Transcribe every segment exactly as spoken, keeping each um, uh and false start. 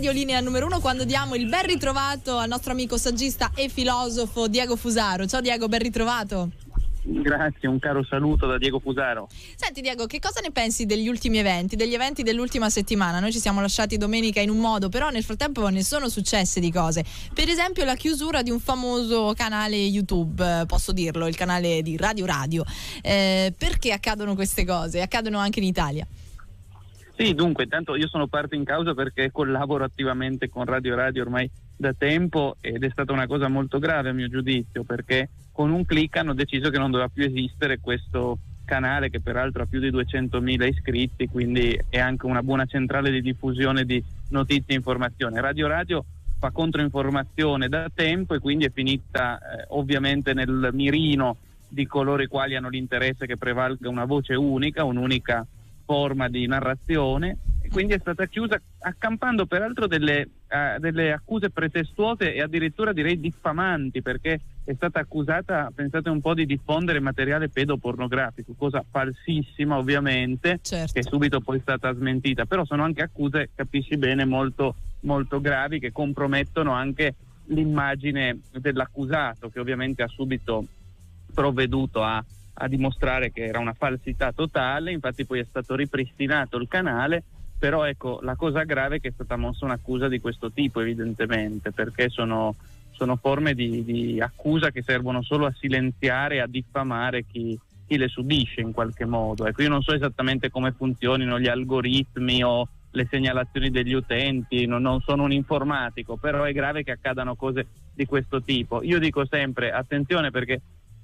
Radio Linea numero uno, quando diamo il ben ritrovato al nostro amico saggista e filosofo Diego Fusaro. Ciao Diego, ben ritrovato. Grazie, un caro saluto da Diego Fusaro. Senti Diego, che cosa ne pensi degli ultimi eventi, degli eventi dell'ultima settimana? Noi ci siamo lasciati domenica in un modo, però nel frattempo ne sono successe di cose. Per esempio la chiusura di un famoso canale YouTube, posso dirlo, il canale di Radio Radio. Eh, perché accadono queste cose? Accadono anche in Italia. Sì, dunque, intanto io sono parte in causa perché collaboro attivamente con Radio Radio ormai da tempo ed è stata una cosa molto grave a mio giudizio, perché con un click hanno deciso che non doveva più esistere questo canale, che peraltro ha più di duecentomila iscritti, quindi è anche una buona centrale di diffusione di notizie e informazione. Radio Radio fa controinformazione da tempo e quindi è finita eh, ovviamente nel mirino di coloro i quali hanno l'interesse che prevalga una voce unica, un'unica forma di narrazione, e quindi è stata chiusa accampando peraltro delle, uh, delle accuse pretestuose e addirittura direi diffamanti, perché è stata accusata, pensate un po', di diffondere materiale pedopornografico, cosa falsissima ovviamente, certo, che è subito poi stata smentita, però sono anche accuse, capisci bene, molto, molto gravi, che compromettono anche l'immagine dell'accusato, che ovviamente ha subito provveduto a a dimostrare che era una falsità totale. Infatti poi è stato ripristinato il canale, però ecco la cosa grave è che è stata mossa un'accusa di questo tipo evidentemente, perché sono, sono forme di, di accusa che servono solo a silenziare, a diffamare chi, chi le subisce in qualche modo. Ecco, io non so esattamente come funzionino gli algoritmi o le segnalazioni degli utenti, non, non sono un informatico, però è grave che accadano cose di questo tipo. Io dico sempre attenzione, perché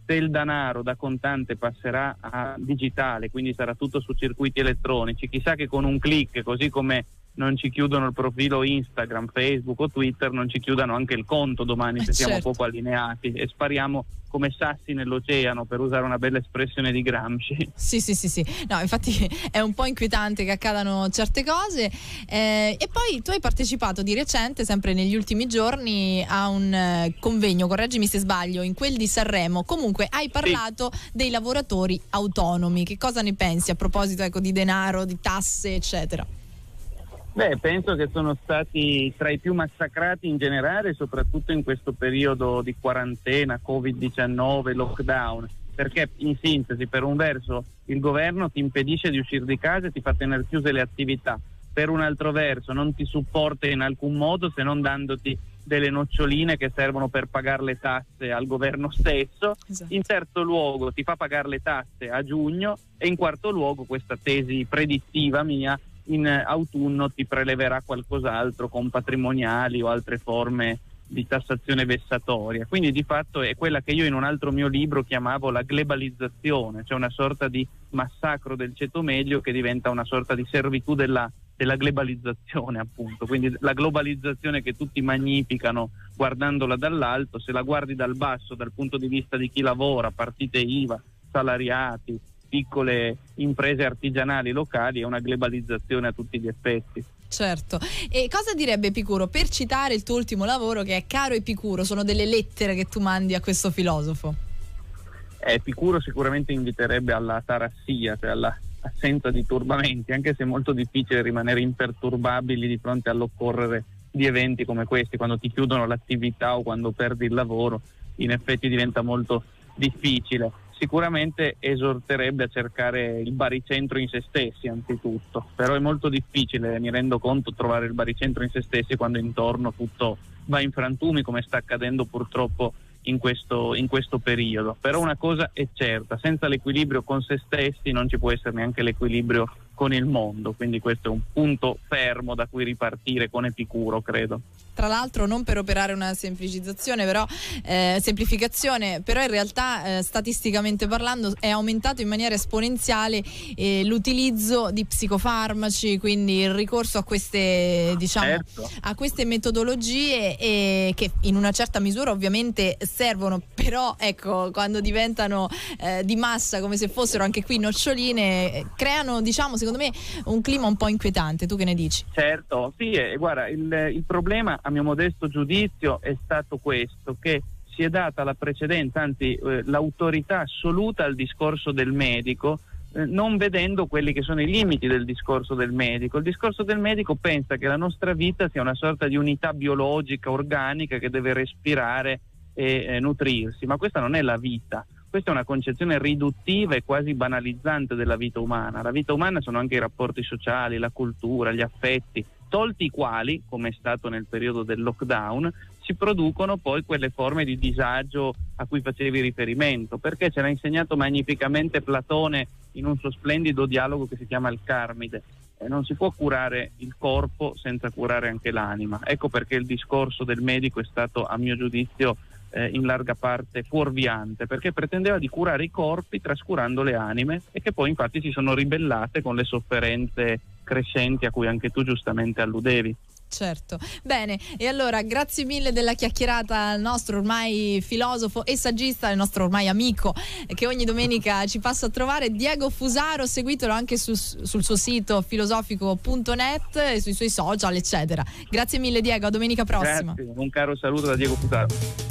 se il denaro da contante passerà a digitale, quindi sarà tutto su circuiti elettronici, chissà che con un click, così come non ci chiudono il profilo Instagram, Facebook o Twitter, non ci chiudano anche il conto domani, eh se certo. siamo poco allineati e spariamo come sassi nell'oceano, per usare una bella espressione di Gramsci. Sì, sì, sì, sì. No, infatti è un po' inquietante che accadano certe cose. Eh, e poi tu hai partecipato di recente, sempre negli ultimi giorni, a un convegno, correggimi se sbaglio, in quel di Sanremo. Comunque hai parlato sì. dei lavoratori autonomi. Che cosa ne pensi a proposito, ecco, di denaro, di tasse, eccetera? Beh, penso che sono stati tra i più massacrati in generale, soprattutto in questo periodo di quarantena, covid diciannove, lockdown, perché in sintesi, per un verso il governo ti impedisce di uscire di casa e ti fa tenere chiuse le attività, per un altro verso non ti supporta in alcun modo se non dandoti delle noccioline che servono per pagare le tasse al governo stesso, esatto. in terzo luogo ti fa pagare le tasse a giugno e in quarto luogo, questa tesi predittiva mia, in autunno ti preleverà qualcos'altro con patrimoniali o altre forme di tassazione vessatoria. Quindi di fatto è quella che io in un altro mio libro chiamavo la globalizzazione, cioè una sorta di massacro del ceto medio che diventa una sorta di servitù della, della globalizzazione, appunto. Quindi la globalizzazione che tutti magnificano guardandola dall'alto, se la guardi dal basso, dal punto di vista di chi lavora, partite I V A, salariati, piccole imprese artigianali locali, è una globalizzazione a tutti gli effetti. Certo. E cosa direbbe Epicuro, per citare il tuo ultimo lavoro che è Caro a Epicuro? Sono delle lettere che tu mandi a questo filosofo. Eh, Epicuro sicuramente inviterebbe alla tarassia, cioè all'assenza di turbamenti, anche se è molto difficile rimanere imperturbabili di fronte all'occorrere di eventi come questi, quando ti chiudono l'attività o quando perdi il lavoro, in effetti diventa molto difficile. Sicuramente esorterebbe a cercare il baricentro in se stessi anzitutto, però è molto difficile, mi rendo conto, trovare il baricentro in se stessi quando intorno tutto va in frantumi, come sta accadendo purtroppo in questo, in questo periodo. Però una cosa è certa, senza l'equilibrio con se stessi non ci può essere neanche l'equilibrio con il mondo, quindi questo è un punto fermo da cui ripartire con Epicuro, credo. Tra l'altro, non per operare una semplificazione, però eh, semplificazione, però in realtà eh, statisticamente parlando è aumentato in maniera esponenziale eh, l'utilizzo di psicofarmaci, quindi il ricorso a queste, diciamo, certo. a queste metodologie eh, che in una certa misura ovviamente servono, però ecco, quando diventano eh, di massa, come se fossero anche qui noccioline, eh, creano, diciamo, secondo me un clima un po' inquietante. Tu che ne dici? Certo, sì, eh, guarda, il, il problema a mio modesto giudizio è stato questo, che si è data la precedenza, anzi eh, l'autorità assoluta al discorso del medico, eh, non vedendo quelli che sono i limiti del discorso del medico. Il discorso del medico pensa che la nostra vita sia una sorta di unità biologica, organica, che deve respirare e eh, nutrirsi, ma questa non è la vita. Questa è una concezione riduttiva e quasi banalizzante della vita umana. La vita umana sono anche i rapporti sociali, la cultura, gli affetti, tolti i quali, come è stato nel periodo del lockdown, si producono poi quelle forme di disagio a cui facevi riferimento, perché ce l'ha insegnato magnificamente Platone in un suo splendido dialogo che si chiama Il Carmide. Eh, non si può curare il corpo senza curare anche l'anima. Ecco perché il discorso del medico è stato, a mio giudizio, in larga parte fuorviante, perché pretendeva di curare i corpi trascurando le anime, e che poi infatti si sono ribellate con le sofferenze crescenti a cui anche tu giustamente alludevi. Certo, bene, e allora grazie mille della chiacchierata al nostro ormai filosofo e saggista, il nostro ormai amico che ogni domenica ci passa a trovare, Diego Fusaro. Seguitelo anche su, sul suo sito filosofico punto net e sui suoi social eccetera. Grazie mille Diego, a domenica prossima. Grazie, un caro saluto da Diego Fusaro.